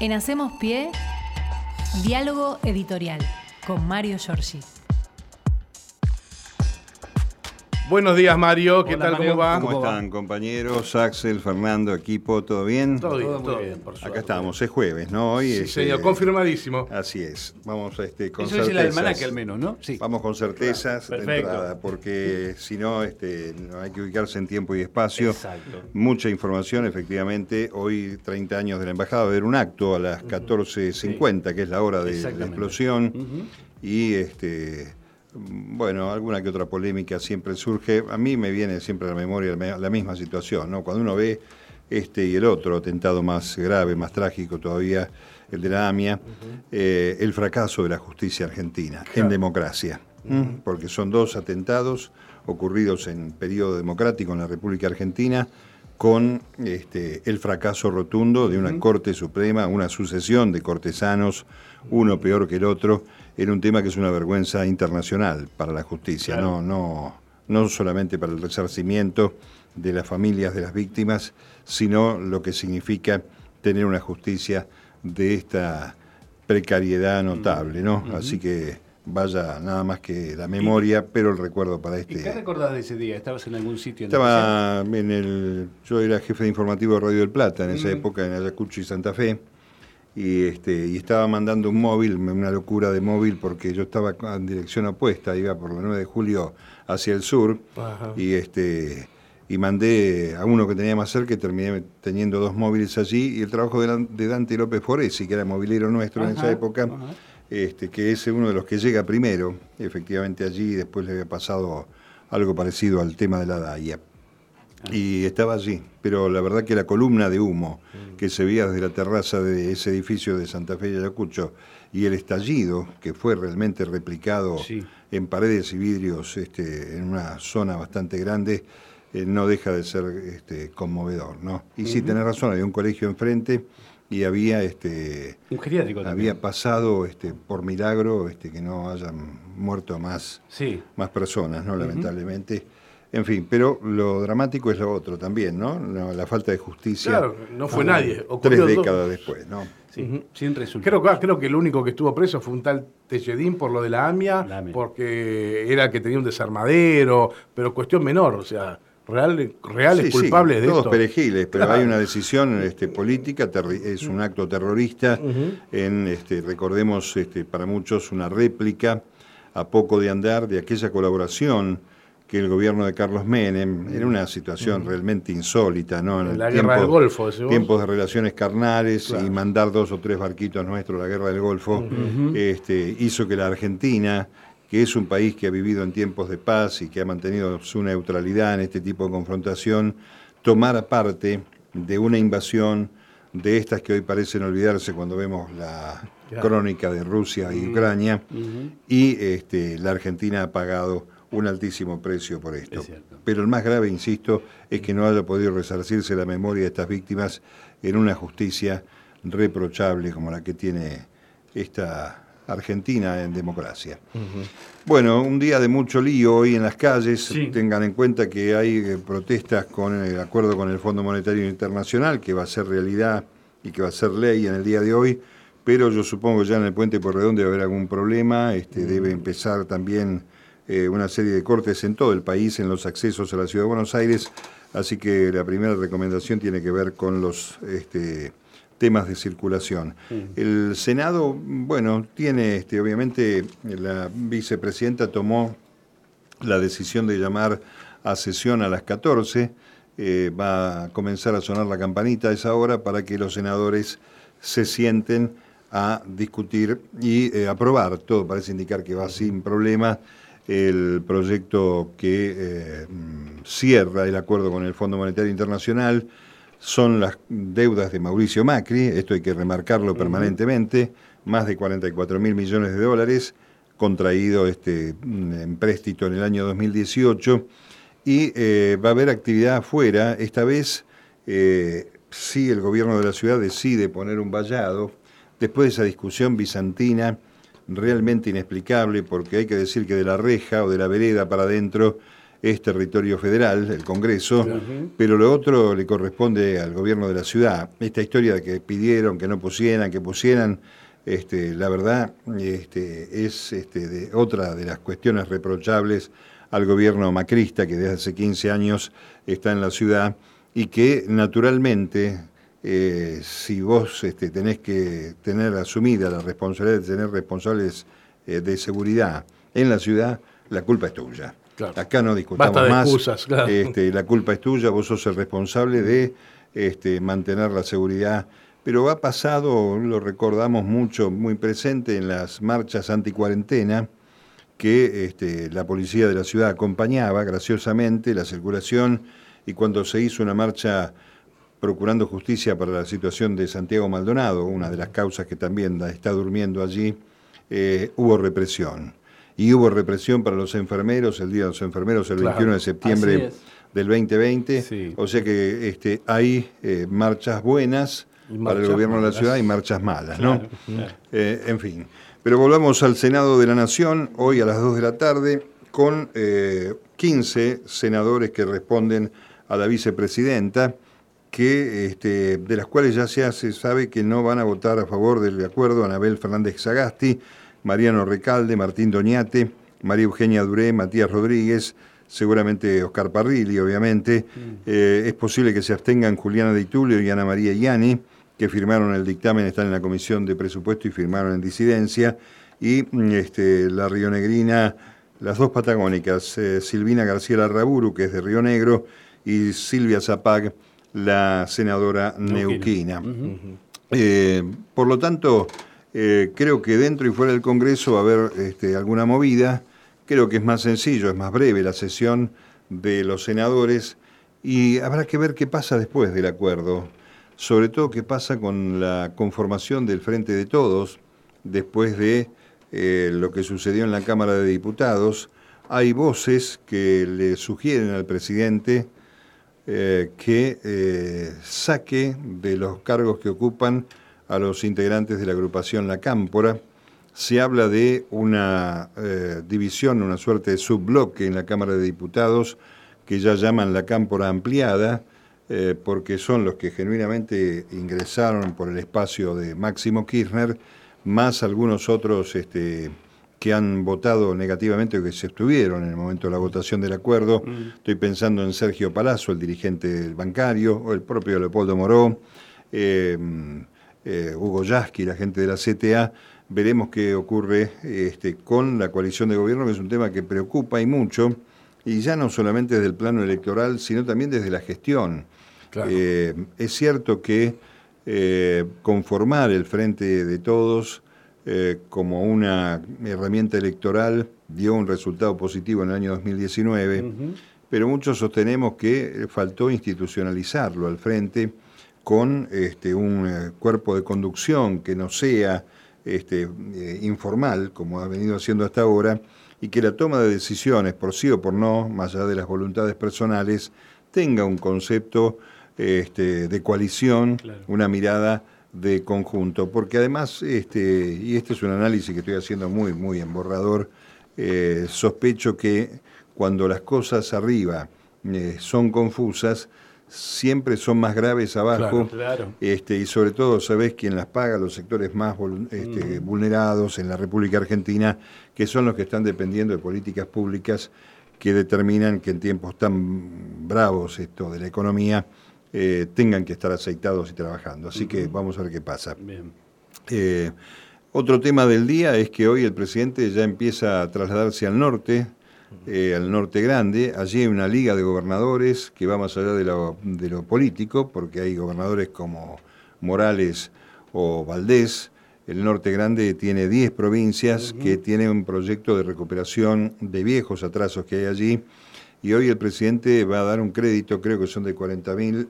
En Hacemos Pie, diálogo editorial con Mario Giorgi. Buenos días, Mario. ¿Qué tal? Mario, ¿cómo va? ¿Cómo están, compañeros? Axel, Fernando, equipo, ¿todo bien? Todo bien, por suerte. Acá estamos, es jueves, ¿no? Hoy sí, señor, confirmadísimo. Así es. Vamos con eso certezas. Eso es el almanaque, al menos, ¿no? Sí. Vamos con certezas, claro, de entrada, porque si no, hay que ubicarse en tiempo y espacio. Exacto. Mucha información, efectivamente. Hoy, 30 años de la embajada, va a haber un acto a las 14:50, sí, que es la hora de la explosión. Y bueno, alguna que otra polémica siempre surge. A mí me viene siempre a la memoria la misma situación, ¿no? Cuando uno ve este y el otro atentado más grave, más trágico todavía, el de la AMIA, el fracaso de la justicia argentina, claro, en democracia. Porque son dos atentados ocurridos en periodo democrático en la República Argentina, con el fracaso rotundo de una Corte Suprema, una sucesión de cortesanos, uno peor que el otro, en un tema que es una vergüenza internacional para la justicia, claro, no solamente para el resarcimiento de las familias de las víctimas, sino lo que significa tener una justicia de esta precariedad notable, ¿no? Así que vaya nada más que la memoria, pero el recuerdo para este. ¿Y qué recordás de ese día? ¿Estabas en algún sitio? Estaba en el... Yo era jefe de informativo de Radio del Plata en esa época, en Ayacucho y Santa Fe, y estaba mandando un móvil, una locura de móvil, porque yo estaba en dirección opuesta, iba por la 9 de julio hacia el sur, y mandé a uno que tenía más cerca, y terminé teniendo dos móviles allí, y el trabajo de Dante López Foresi, que era movilero nuestro en esa época, que es uno de los que llega primero, efectivamente allí, y después le había pasado algo parecido al tema de la DAIA. Y estaba allí, pero la verdad que la columna de humo que se veía desde la terraza de ese edificio de Santa Fe y Ayacucho, y el estallido que fue realmente replicado en paredes y vidrios en una zona bastante grande, no deja de ser conmovedor, ¿no? Y sí, tenés razón, había un colegio enfrente, y había un geriátrico también. Había pasado por milagro que no hayan muerto más personas, ¿no? Lamentablemente. En fin, pero lo dramático es lo otro también, ¿no? La falta de justicia. Claro, no fue nadie. Ocurrió 3 décadas después, ¿no? Sí, sin resultado. Creo que el único que estuvo preso fue un tal Telledín por lo de la AMIA, porque era el que tenía un desarmadero, pero cuestión menor, o sea... Reales culpables de esto. Todos perejiles, pero hay una decisión política, es un acto terrorista, recordemos, para muchos una réplica a poco de andar de aquella colaboración que el gobierno de Carlos Menem, en una situación realmente insólita, ¿no? En la guerra del Golfo, tiempos de relaciones carnales, claro, y mandar 2 o 3 barquitos nuestros a la guerra del Golfo, hizo que la Argentina, que es un país que ha vivido en tiempos de paz y que ha mantenido su neutralidad en este tipo de confrontación, tomar parte de una invasión de estas que hoy parecen olvidarse cuando vemos la crónica de Rusia y Ucrania, y la Argentina ha pagado un altísimo precio por esto. Es pero el más grave, insisto, es que no haya podido resarcirse la memoria de estas víctimas en una justicia reprochable como la que tiene esta... Argentina en democracia. Bueno, un día de mucho lío hoy en las calles. Tengan en cuenta que hay protestas con el acuerdo con el Fondo Monetario Internacional, que va a ser realidad y que va a ser ley en el día de hoy, pero yo supongo ya en el puente Porredón debe haber algún problema. Debe empezar también una serie de cortes en todo el país, en los accesos a la Ciudad de Buenos Aires, así que la primera recomendación tiene que ver con los... temas de circulación. El Senado, bueno, tiene, obviamente, la vicepresidenta tomó la decisión de llamar a sesión a las 14, va a comenzar a sonar la campanita a esa hora para que los senadores se sienten a discutir y aprobar, todo parece indicar que va sin problema, el proyecto que cierra el acuerdo con el Fondo Monetario Internacional. Son las deudas de Mauricio Macri, esto hay que remarcarlo permanentemente, más de $44.000 millones contraído en préstito en el año 2018, y va a haber actividad afuera. Esta vez sí el gobierno de la ciudad decide poner un vallado, después de esa discusión bizantina realmente inexplicable, porque hay que decir que de la reja o de la vereda para adentro es territorio federal, el Congreso, pero lo otro le corresponde al gobierno de la ciudad. Esta historia de que pidieron, que no pusieran, que pusieran, la verdad es otra de las cuestiones reprochables al gobierno macrista, que desde hace 15 años está en la ciudad y que naturalmente, si vos tenés que tener asumida la responsabilidad de tener responsables de seguridad en la ciudad, la culpa es tuya. Claro. Acá no discutamos más. Basta de excusas, claro. La culpa es tuya, vos sos el responsable de mantener la seguridad. Pero ha pasado, lo recordamos mucho, muy presente en las marchas anticuarentena, que la policía de la ciudad acompañaba graciosamente la circulación, y cuando se hizo una marcha procurando justicia para la situación de Santiago Maldonado, una de las causas que también está durmiendo allí, hubo represión. Y hubo represión para los enfermeros, el Día de los Enfermeros, el 21 de septiembre del 2020. Sí. O sea que hay marchas buenas para el gobierno de la ciudad y marchas malas, ¿no? Claro. En fin. Pero volvamos al Senado de la Nación, hoy a las 2 de la tarde, con 15 senadores que responden a la vicepresidenta, que de las cuales ya se sabe que no van a votar a favor del acuerdo Anabel Fernández Sagasti, Mariano Recalde, Martín Doñate, María Eugenia Duré, Matías Rodríguez, seguramente Oscar Parrilli, obviamente. Es posible que se abstengan Juliana de Itulio y Ana María Ianni, que firmaron el dictamen, están en la Comisión de Presupuesto y firmaron en disidencia. Y la rionegrina, las dos patagónicas, Silvina García Larraburu, que es de Río Negro, y Silvia Zapag, la senadora neuquina. Por lo tanto, creo que dentro y fuera del Congreso va a haber alguna movida. Creo que es más sencillo, es más breve la sesión de los senadores, y habrá que ver qué pasa después del acuerdo, sobre todo qué pasa con la conformación del Frente de Todos después de lo que sucedió en la Cámara de Diputados. Hay voces que le sugieren al presidente que saque de los cargos que ocupan a los integrantes de la agrupación La Cámpora. Se habla de una división, una suerte de subbloque en la Cámara de Diputados, que ya llaman La Cámpora Ampliada, porque son los que genuinamente ingresaron por el espacio de Máximo Kirchner, más algunos otros que han votado negativamente o que se abstuvieron en el momento de la votación del acuerdo. Estoy pensando en Sergio Palazzo, el dirigente del bancario, o el propio Leopoldo Moró, Hugo Yasky, la gente de la CTA. Veremos qué ocurre con la coalición de gobierno, que es un tema que preocupa y mucho, y ya no solamente desde el plano electoral, sino también desde la gestión. Claro. Es cierto que conformar el Frente de Todos como una herramienta electoral dio un resultado positivo en el año 2019, pero muchos sostenemos que faltó institucionalizarlo al Frente, con un cuerpo de conducción que no sea informal, como ha venido haciendo hasta ahora, y que la toma de decisiones, por sí o por no, más allá de las voluntades personales, tenga un concepto de coalición, claro, una mirada de conjunto. Porque además, y este es un análisis que estoy haciendo muy, muy emborrador, sospecho que cuando las cosas arriba son confusas, siempre son más graves abajo, claro. Y sobre todo, ¿sabés quién las paga? Los sectores más vulnerados en la República Argentina, que son los que están dependiendo de políticas públicas que determinan que en tiempos tan bravos de la economía tengan que estar aceitados y trabajando. Así que vamos a ver qué pasa. Bien. Otro tema del día es que hoy el presidente ya empieza a trasladarse al norte grande. Allí hay una liga de gobernadores que va más allá de lo político, porque hay gobernadores como Morales o Valdés. El norte grande tiene 10 provincias que tienen un proyecto de recuperación de viejos atrasos que hay allí, y hoy el presidente va a dar un crédito, creo que son de 40.000,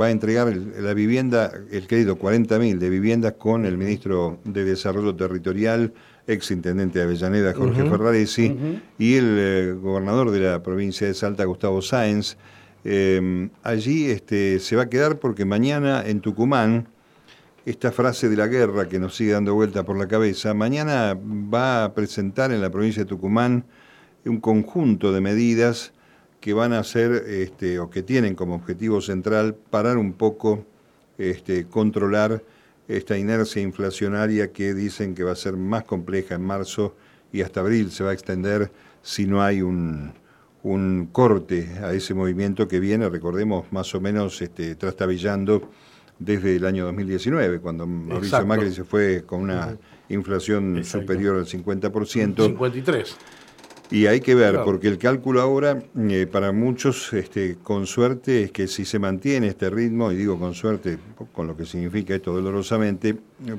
va a entregar el crédito 40.000 de viviendas con el ministro de Desarrollo Territorial, exintendente de Avellaneda, Jorge Ferraresi, y el gobernador de la provincia de Salta, Gustavo Sáenz. Allí se va a quedar porque mañana en Tucumán esta frase de la guerra que nos sigue dando vuelta por la cabeza, mañana va a presentar en la provincia de Tucumán un conjunto de medidas que van a ser, o que tienen como objetivo central, parar un poco, controlar esta inercia inflacionaria que dicen que va a ser más compleja en marzo y hasta abril se va a extender si no hay un corte a ese movimiento que viene, recordemos, más o menos trastabillando desde el año 2019, cuando Mauricio Exacto. Macri se fue con una inflación Exacto. superior al 50%. 53%. Y hay que ver, claro. porque el cálculo ahora, para muchos, con suerte, es que si se mantiene este ritmo, y digo con suerte, con lo que significa esto dolorosamente,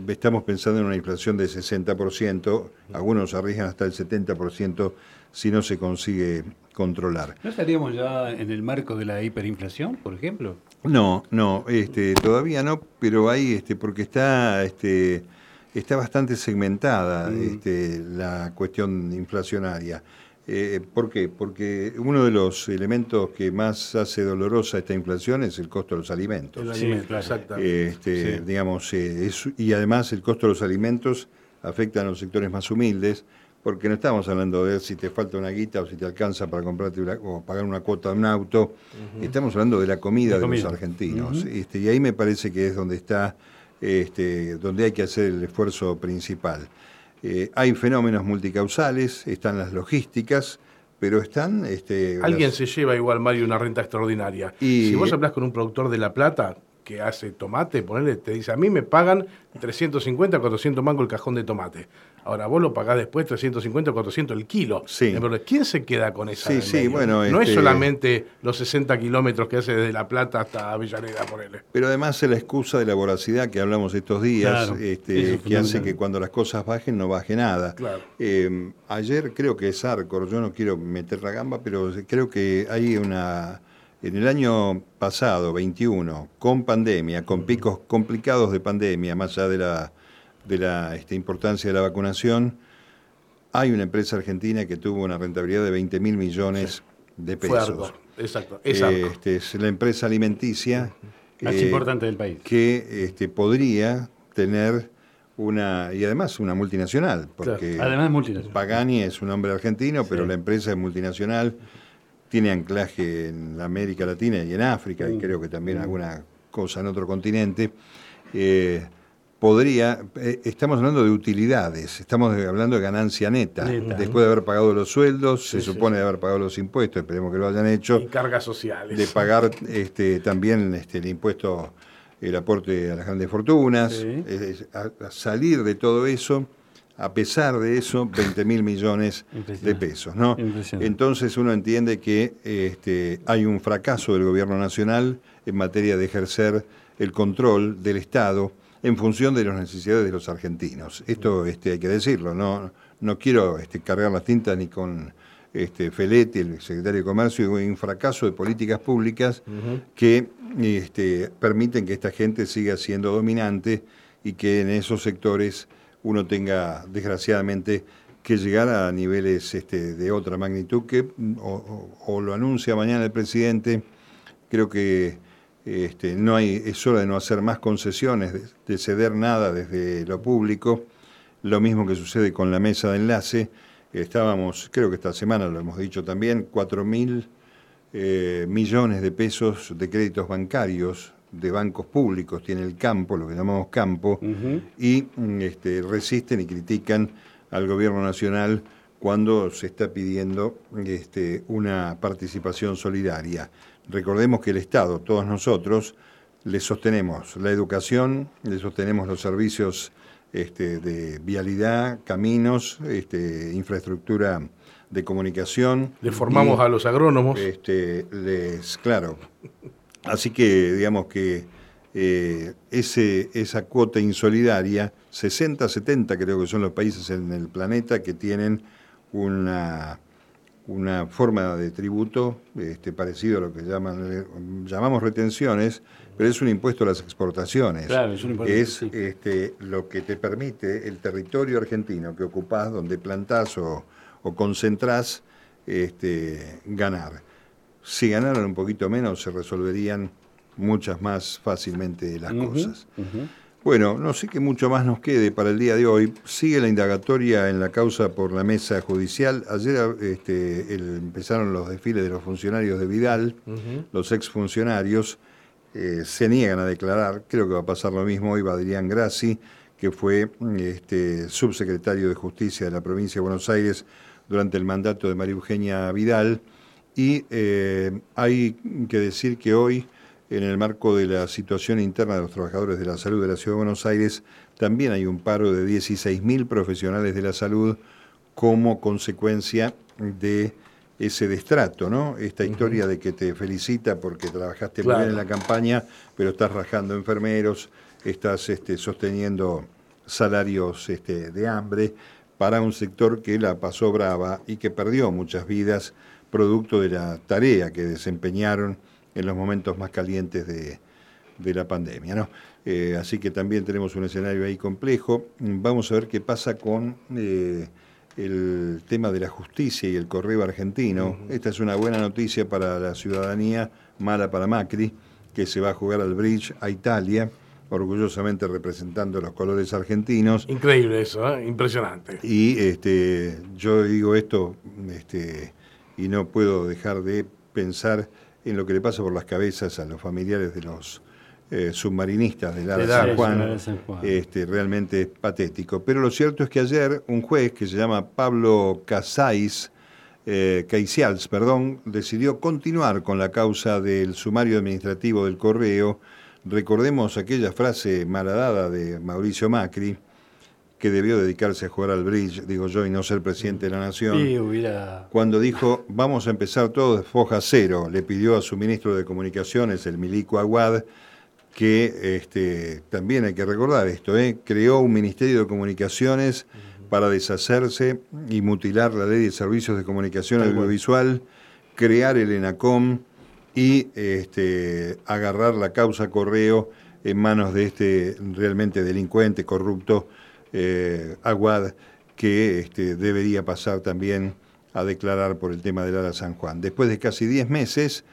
estamos pensando en una inflación de 60%, algunos arriesgan hasta el 70% si no se consigue controlar. ¿No estaríamos ya en el marco de la hiperinflación, por ejemplo? No, todavía no, pero hay, porque está bastante segmentada la cuestión inflacionaria. ¿Por qué? Porque uno de los elementos que más hace dolorosa esta inflación es el costo de los alimentos. Exactamente. Digamos, y además el costo de los alimentos afecta a los sectores más humildes, porque no estamos hablando de si te falta una guita o si te alcanza para comprarte o pagar una cuota de un auto. Estamos hablando de la comida de los argentinos. Y ahí me parece que es donde está... donde hay que hacer el esfuerzo principal. Hay fenómenos multicausales, están las logísticas, pero están... Alguien se lleva igual, Mario, una renta extraordinaria. Y... Si vos hablás con un productor de La Plata que hace tomate, ponele, te dice, a mí me pagan 350, 400 mangos el cajón de tomate. Ahora vos lo pagás después 350, 400 el kilo. Sí. ¿Quién se queda con esa? Sí, bueno... No es solamente los 60 kilómetros que hace desde La Plata hasta Avellaneda, ponele. Pero además es la excusa de la voracidad que hablamos estos días, claro, que hace que cuando las cosas bajen no baje nada. Claro. Ayer creo que es Arcor, yo no quiero meter la gamba, pero creo que hay una... En el año pasado, 21, con pandemia, con picos complicados de pandemia, más allá de la importancia de la vacunación, hay una empresa argentina que tuvo una rentabilidad de 20 mil millones de pesos. Fue Arcor. Exacto. Es Arcor. Es la empresa alimenticia más importante del país. Que podría tener y además una multinacional, porque claro. Además multinacional. Pagani es un hombre argentino, sí. Pero la empresa es multinacional. Tiene anclaje en América Latina y en África, y creo que también alguna cosa en otro continente. Estamos hablando de utilidades, estamos hablando de ganancia neta. Después de haber pagado los sueldos, se supone de haber pagado los impuestos, esperemos que lo hayan hecho. Y cargas sociales. De pagar también el impuesto, el aporte a las grandes fortunas, a salir de todo eso. A pesar de eso, 20 mil millones de pesos, ¿no? Entonces uno entiende que hay un fracaso del gobierno nacional en materia de ejercer el control del Estado en función de las necesidades de los argentinos. Esto hay que decirlo, no quiero cargar las tintas ni con Feletti, el secretario de Comercio, y un fracaso de políticas públicas que permiten que esta gente siga siendo dominante y que en esos sectores... uno tenga, desgraciadamente, que llegar a niveles de otra magnitud que o lo anuncia mañana el presidente. Creo que no hay, es hora de no hacer más concesiones, de ceder nada desde lo público. Lo mismo que sucede con la mesa de enlace. Estábamos, creo que esta semana lo hemos dicho también, 4.000 millones de pesos de créditos bancarios de bancos públicos, tiene el campo, lo que llamamos campo, y resisten y critican al gobierno nacional cuando se está pidiendo una participación solidaria. Recordemos que el Estado, todos nosotros, le sostenemos la educación, le sostenemos los servicios de vialidad, caminos, infraestructura de comunicación. Le formamos a los agrónomos. Claro. Así que, digamos que esa cuota insolidaria, 60, 70 creo que son los países en el planeta que tienen una forma de tributo parecido a lo que llamamos retenciones, pero es un impuesto a las exportaciones. Claro, es un impuesto. Sí. Lo que te permite el territorio argentino que ocupás, donde plantás o concentrás, ganar. Si ganaran un poquito menos, se resolverían muchas más fácilmente las cosas. Bueno, no sé qué mucho más nos quede para el día de hoy. Sigue la indagatoria en la causa por la mesa judicial. Ayer empezaron los desfiles de los funcionarios de Vidal, los exfuncionarios. Se niegan a declarar. Creo que va a pasar lo mismo hoy. Va Adrián Grassi, que fue subsecretario de Justicia de la provincia de Buenos Aires durante el mandato de María Eugenia Vidal. Y hay que decir que hoy, en el marco de la situación interna de los trabajadores de la salud de la Ciudad de Buenos Aires, también hay un paro de 16.000 profesionales de la salud como consecuencia de ese destrato, ¿no? Esta historia de que te felicita porque trabajaste muy bien en la campaña, pero estás rajando enfermeros, estás sosteniendo salarios de hambre para un sector que la pasó brava y que perdió muchas vidas producto de la tarea que desempeñaron en los momentos más calientes de la pandemia, ¿no? Así que también tenemos un escenario ahí complejo. Vamos a ver qué pasa con el tema de la justicia y el Correo Argentino. Esta es una buena noticia para la ciudadanía, mala para Macri, que se va a jugar al bridge a Italia, orgullosamente representando los colores argentinos. Increíble eso, ¿eh? Impresionante. Y yo digo esto y no puedo dejar de pensar en lo que le pasa por las cabezas a los familiares de los submarinistas del Ara San Juan. Realmente es patético. Pero lo cierto es que ayer un juez que se llama Pablo Cayssials, decidió continuar con la causa del sumario administrativo del Correo. Recordemos aquella frase malhadada de Mauricio Macri, que debió dedicarse a jugar al bridge, digo yo, y no ser presidente de la Nación, cuando dijo, vamos a empezar todo de foja cero. Le pidió a su ministro de Comunicaciones, el Milico Aguad, que también hay que recordar esto, creó un Ministerio de Comunicaciones para deshacerse y mutilar la Ley de Servicios de Comunicación Audiovisual, crear el ENACOM y agarrar la causa Correo en manos de este realmente delincuente, corrupto, Aguad, que debería pasar también a declarar por el tema del Ara San Juan. Después de casi 10 meses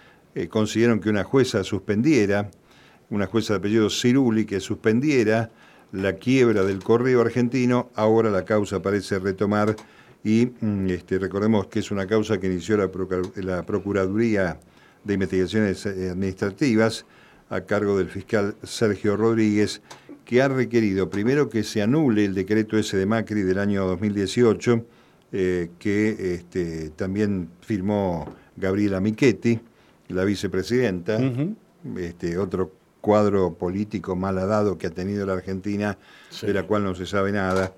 consiguieron que una jueza suspendiera, una jueza de apellido Cirulli, que suspendiera la quiebra del Correo Argentino. Ahora la causa parece retomar y recordemos que es una causa que inició la Procuraduría de Investigaciones Administrativas a cargo del fiscal Sergio Rodríguez, que ha requerido primero que se anule el decreto ese de Macri del año 2018, que también firmó Gabriela Michetti, la vicepresidenta, otro cuadro político malhadado que ha tenido la Argentina, de la cual no se sabe nada,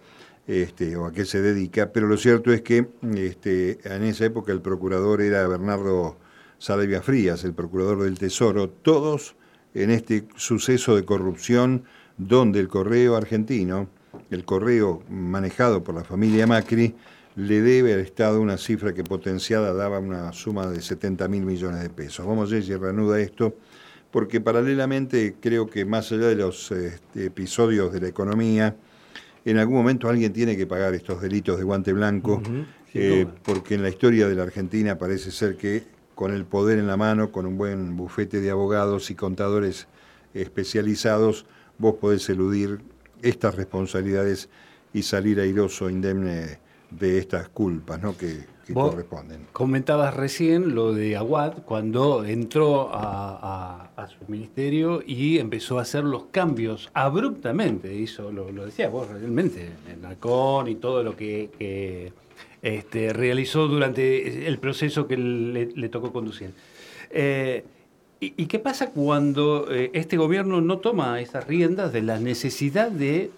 o a qué se dedica, pero lo cierto es que en esa época el procurador era Bernardo Saravia Frías, el procurador del Tesoro, todos en este suceso de corrupción donde el Correo Argentino, el Correo manejado por la familia Macri, le debe al Estado una cifra que potenciada daba una suma de 70.000 millones de pesos. Vamos a ver si reanuda esto, porque paralelamente creo que más allá de los episodios de la economía, en algún momento alguien tiene que pagar estos delitos de guante blanco, porque en la historia de la Argentina parece ser que con el poder en la mano, con un buen bufete de abogados y contadores especializados, vos podés eludir estas responsabilidades y salir airoso, indemne de estas culpas, ¿no? que corresponden. Comentabas recién lo de Aguad cuando entró a su ministerio y empezó a hacer los cambios abruptamente. Hizo, lo decías vos realmente, el Narcón y todo lo que realizó durante el proceso que le tocó conducir. ¿Y qué pasa cuando este gobierno no toma esas riendas de la necesidad de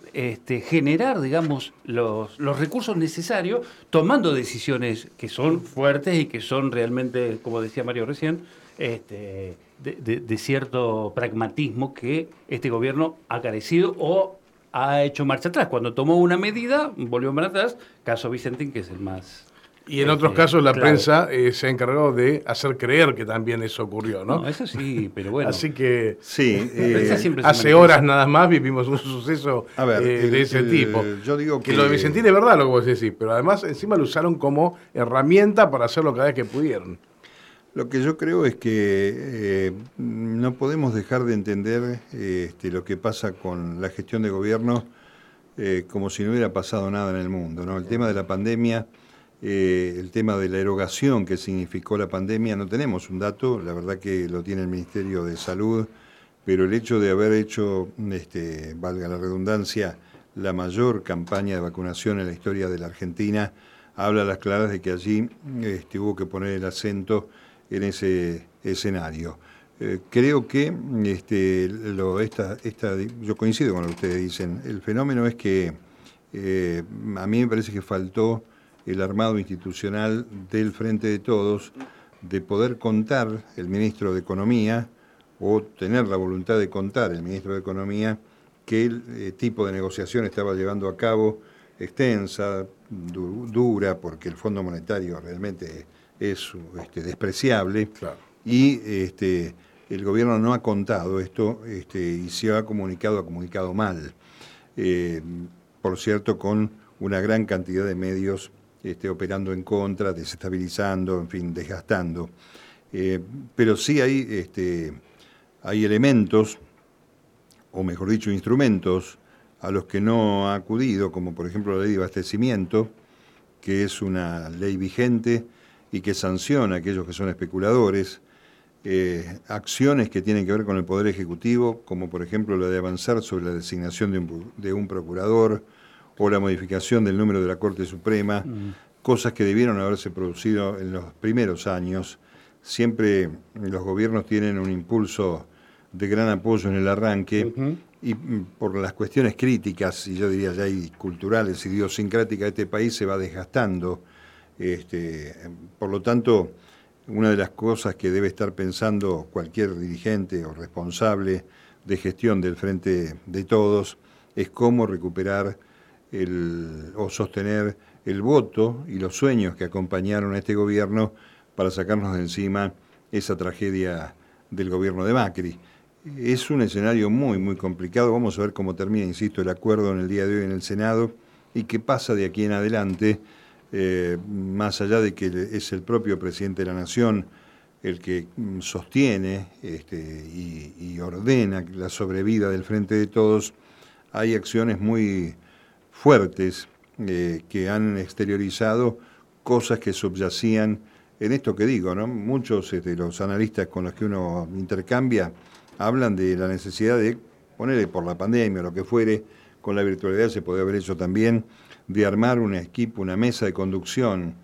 generar, digamos, los recursos necesarios, tomando decisiones que son fuertes y que son realmente, como decía Mario recién, de cierto pragmatismo que este gobierno ha carecido o ha hecho marcha atrás? Cuando tomó una medida, volvió para atrás, caso Vicentín, que es el más... Y en otros casos la prensa se ha encargado de hacer creer que también eso ocurrió, ¿no? No, eso sí, pero bueno. Así que sí, hace horas nada más vivimos un suceso de ese tipo. Yo digo que lo de Vicentín es verdad lo que vos decís, pero además encima lo usaron como herramienta para hacerlo cada vez que pudieron. Lo que yo creo es que no podemos dejar de entender lo que pasa con la gestión de gobierno como si no hubiera pasado nada en el mundo, ¿no? El tema de la pandemia, el tema de la erogación que significó la pandemia, no tenemos un dato, la verdad que lo tiene el Ministerio de Salud, pero el hecho de haber hecho, valga la redundancia, la mayor campaña de vacunación en la historia de la Argentina, habla a las claras de que allí hubo que poner el acento en ese escenario. Creo que yo coincido con lo que ustedes dicen. El fenómeno es que a mí me parece que faltó el armado institucional del Frente de Todos de poder contar el ministro de Economía o tener la voluntad de contar el ministro de Economía qué tipo de negociación estaba llevando a cabo, extensa, dura, porque el Fondo Monetario realmente es despreciable, claro. Y el gobierno no ha contado esto y se ha comunicado mal. Por cierto, con una gran cantidad de medios operando en contra, desestabilizando, en fin, desgastando. Pero sí hay elementos, o mejor dicho, instrumentos, a los que no ha acudido, como por ejemplo la ley de abastecimiento, que es una ley vigente y que sanciona a aquellos que son especuladores, acciones que tienen que ver con el Poder Ejecutivo, como por ejemplo la de avanzar sobre la designación de un procurador o la modificación del número de la Corte Suprema, cosas que debieron haberse producido en los primeros años. Siempre los gobiernos tienen un impulso de gran apoyo en el arranque, y por las cuestiones críticas, y yo diría ya hay culturales, idiosincráticas de este país, se va desgastando. Por lo tanto, una de las cosas que debe estar pensando cualquier dirigente o responsable de gestión del Frente de Todos es cómo recuperar o sostener el voto y los sueños que acompañaron a este gobierno para sacarnos de encima esa tragedia del gobierno de Macri. Es un escenario muy, muy complicado. Vamos a ver cómo termina, insisto, el acuerdo en el día de hoy en el Senado y qué pasa de aquí en adelante. Más allá de que es el propio presidente de la Nación el que sostiene y ordena la sobrevida del Frente de Todos, hay acciones muy fuertes que han exteriorizado cosas que subyacían en esto que digo, ¿no? Muchos de los analistas con los que uno intercambia hablan de la necesidad de ponerle por la pandemia o lo que fuere, con la virtualidad se podría haber hecho también, de armar un equipo, una mesa de conducción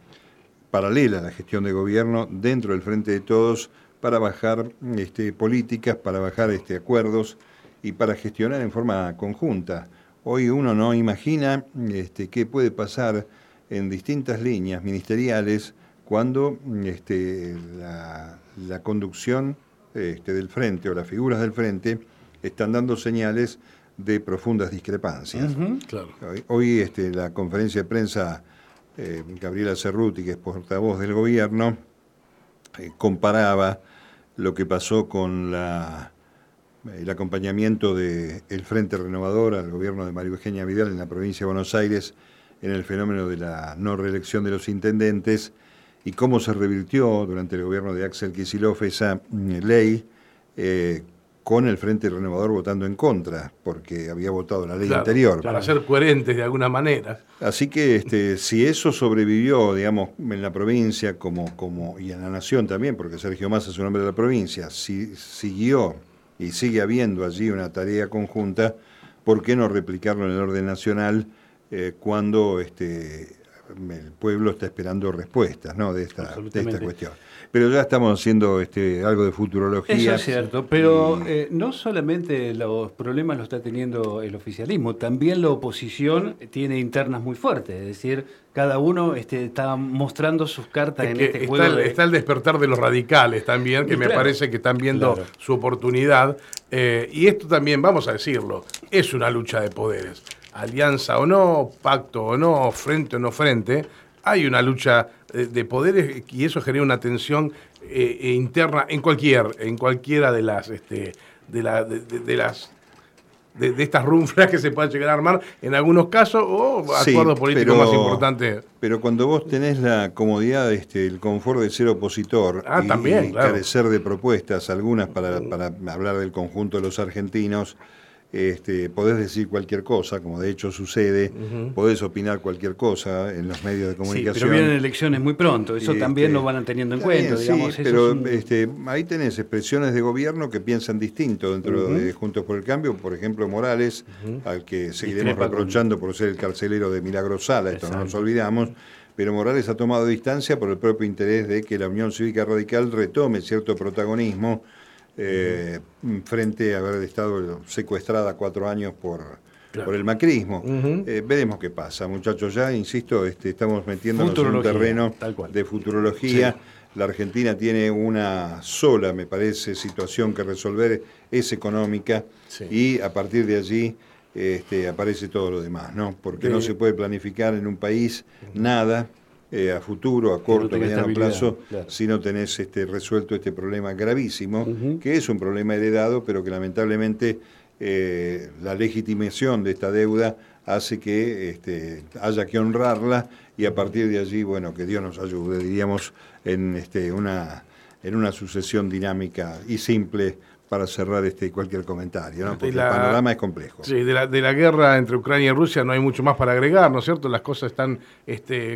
paralela a la gestión de gobierno dentro del Frente de Todos para bajar políticas, para bajar acuerdos y para gestionar en forma conjunta. Hoy uno no imagina qué puede pasar en distintas líneas ministeriales cuando la conducción del Frente o las figuras del Frente están dando señales de profundas discrepancias. Claro. Hoy la conferencia de prensa, Gabriela Cerruti, que es portavoz del gobierno, comparaba lo que pasó con el acompañamiento del Frente Renovador al gobierno de María Eugenia Vidal en la provincia de Buenos Aires en el fenómeno de la no reelección de los intendentes y cómo se revirtió durante el gobierno de Axel Kicillof esa ley con el Frente Renovador votando en contra, porque había votado la ley anterior. Claro, para ser coherentes de alguna manera. Así que si eso sobrevivió, digamos, en la provincia y en la Nación también, porque Sergio Massa es un hombre de la provincia, si siguió y sigue habiendo allí una tarea conjunta, ¿por qué no replicarlo en el orden nacional cuando el pueblo está esperando respuestas, ¿no? de esta cuestión? Pero ya estamos haciendo algo de futurología. Eso es cierto, pero no solamente los problemas los está teniendo el oficialismo, también la oposición tiene internas muy fuertes, es decir, cada uno está mostrando sus cartas en este juego. Está el despertar de los radicales también, que me parece que están viendo su oportunidad, y esto también, vamos a decirlo, es una lucha de poderes. Alianza o no, pacto o no frente, hay una lucha de poderes y eso genera una tensión interna en cualquiera de las de estas runflas que se puedan llegar a armar en algunos casos, o acuerdos políticos más importantes. Pero cuando vos tenés la comodidad, el confort de ser opositor y también, claro, carecer de propuestas, algunas para hablar del conjunto de los argentinos, podés decir cualquier cosa, como de hecho sucede, podés opinar cualquier cosa en los medios de comunicación. Sí, pero vienen elecciones muy pronto, eso también lo van teniendo en cuenta. Sí, digamos, pero ahí tenés expresiones de gobierno que piensan distinto dentro de Juntos por el Cambio, por ejemplo Morales, al que seguiremos reprochando por ser el carcelero de Milagros Sala, esto no nos olvidamos, pero Morales ha tomado distancia por el propio interés de que la Unión Cívica Radical retome cierto protagonismo, frente a haber estado secuestrada 4 años por el macrismo. Veremos qué pasa, muchachos. Ya, insisto, estamos metiéndonos en un terreno de futurología. Sí. La Argentina tiene una sola, me parece, situación que resolver, es económica, y a partir de allí aparece todo lo demás, ¿no? Porque no se puede planificar en un país nada. A futuro, a corto, mediano plazo, si no tenés resuelto este problema gravísimo, que es un problema heredado, pero que lamentablemente la legitimación de esta deuda hace que haya que honrarla, y a partir de allí, bueno, que Dios nos ayude, diríamos, en una sucesión dinámica y simple para cerrar cualquier comentario, ¿no? Porque el panorama es complejo. Sí, de la guerra entre Ucrania y Rusia no hay mucho más para agregar, ¿no es cierto? Las cosas están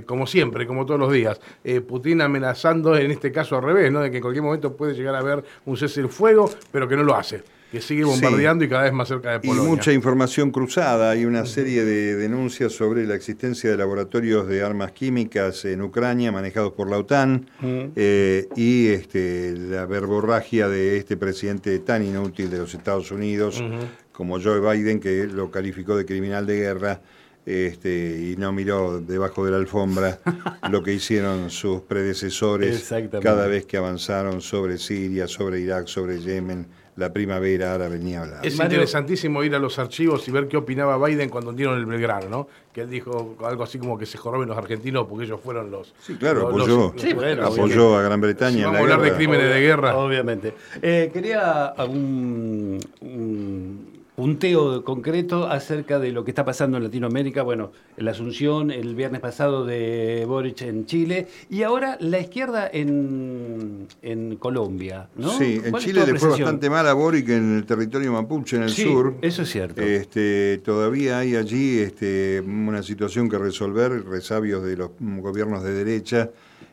como siempre, como todos los días. Putin amenazando, en este caso al revés, ¿no? De que en cualquier momento puede llegar a haber un cese del fuego, pero que no lo hace, que sigue bombardeando y cada vez más cerca de Polonia. Y mucha información cruzada, hay una serie de denuncias sobre la existencia de laboratorios de armas químicas en Ucrania manejados por la OTAN, y la verborragia de este presidente tan inútil de los Estados Unidos, como Joe Biden, que lo calificó de criminal de guerra, y no miró debajo de la alfombra lo que hicieron sus predecesores cada vez que avanzaron sobre Siria, sobre Irak, sobre Yemen. La primavera árabe venía a hablar. Es interesantísimo ir a los archivos y ver qué opinaba Biden cuando dieron el Belgrano, ¿no? Que él dijo algo así como que se joroben los argentinos porque ellos fueron los... Sí, claro, apoyó a Gran Bretaña. Si vamos a hablar de crímenes de guerra. Obviamente. Quería un punteo concreto acerca de lo que está pasando en Latinoamérica. Bueno, la asunción el viernes pasado de Boric en Chile y ahora la izquierda en Colombia, ¿no? Sí, en Chile le fue bastante mal a Boric en el territorio mapuche, en el sur. Eso es cierto. Todavía hay allí una situación que resolver, resabios de los gobiernos de derecha,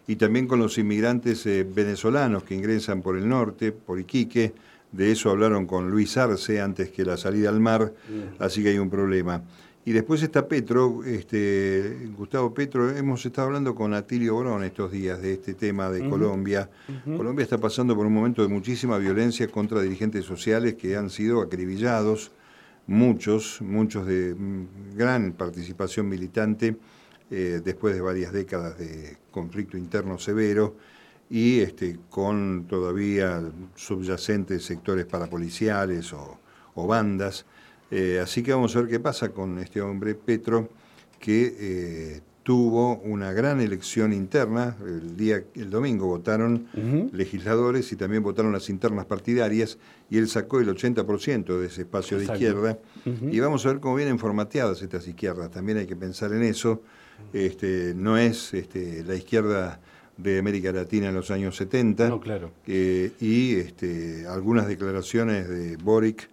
y también con los inmigrantes venezolanos que ingresan por el norte, por Iquique. De eso hablaron con Luis Arce antes que la salida al mar, así que hay un problema. Y después está Petro, Gustavo Petro, hemos estado hablando con Atilio Borón estos días de este tema de Colombia. Colombia está pasando por un momento de muchísima violencia contra dirigentes sociales que han sido acribillados, muchos de gran participación militante, después de varias décadas de conflicto interno severo, y con todavía subyacentes sectores parapoliciales o bandas. Así que vamos a ver qué pasa con este hombre Petro, que tuvo una gran elección interna. El domingo votaron legisladores y también votaron las internas partidarias, y él sacó el 80% de ese espacio de izquierda. Y vamos a ver cómo vienen formateadas estas izquierdas. También hay que pensar en eso. No es la izquierda de América Latina en los años 70, y algunas declaraciones de Boric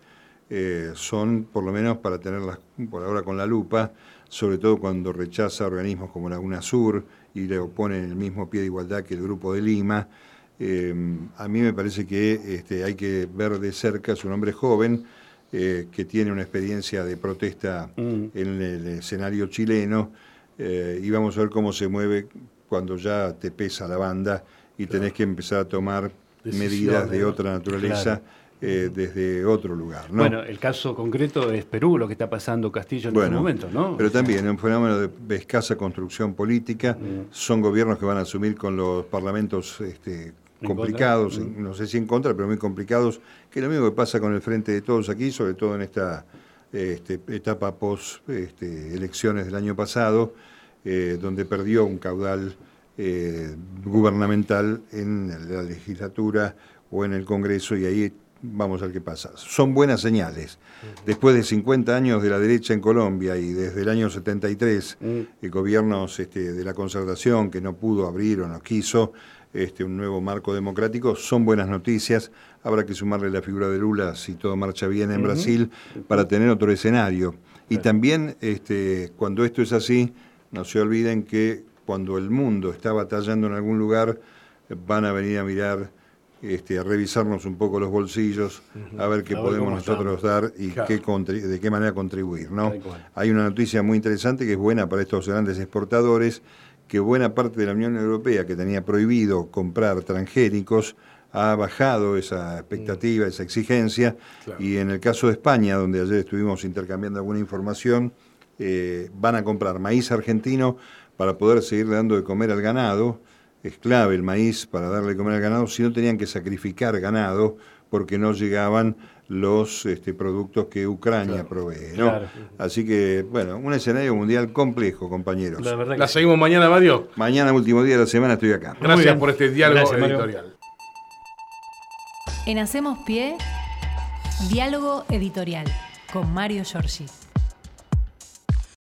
son, por lo menos para tenerlas por ahora con la lupa, sobre todo cuando rechaza organismos como la UNASUR y le opone en el mismo pie de igualdad que el Grupo de Lima. A mí me parece que hay que ver de cerca, es un hombre joven que tiene una experiencia de protesta en el escenario chileno, y vamos a ver cómo se mueve cuando ya te pesa la banda y tenés que empezar a tomar medidas de otra naturaleza, desde otro lugar, ¿no? Bueno, el caso concreto es Perú, lo que está pasando Castillo en este momento, ¿no? Pero también un fenómeno de escasa construcción política. Son gobiernos que van a asumir con los parlamentos complicados, no sé si en contra, pero muy complicados, que es lo mismo que pasa con el Frente de Todos aquí, sobre todo en esta etapa post elecciones del año pasado, donde perdió un caudal gubernamental en la legislatura o en el Congreso, y ahí vamos a ver qué pasa. Son buenas señales. Después de 50 años de la derecha en Colombia y desde el año 73, gobiernos de la concertación que no pudo abrir o no quiso un nuevo marco democrático, son buenas noticias. Habrá que sumarle la figura de Lula, si todo marcha bien en Brasil, para tener otro escenario. Y también, cuando esto es así, no se olviden que cuando el mundo está batallando en algún lugar, van a venir a mirar, a revisarnos un poco los bolsillos, a ver qué podemos nosotros dar y de qué manera contribuir, ¿no? Hay una noticia muy interesante que es buena para estos grandes exportadores, que buena parte de la Unión Europea, que tenía prohibido comprar transgénicos, ha bajado esa expectativa, esa exigencia, y en el caso de España, donde ayer estuvimos intercambiando alguna información, van a comprar maíz argentino para poder seguir dando de comer al ganado. Es clave el maíz para darle de comer al ganado, si no tenían que sacrificar ganado porque no llegaban los productos que Ucrania provee, ¿no? Así que, bueno, un escenario mundial complejo, compañeros. La seguimos mañana, Mario. Mañana, último día de la semana, estoy acá. Gracias por este diálogo editorial. Mario. En Hacemos Pie, diálogo editorial con Mario Giorgi.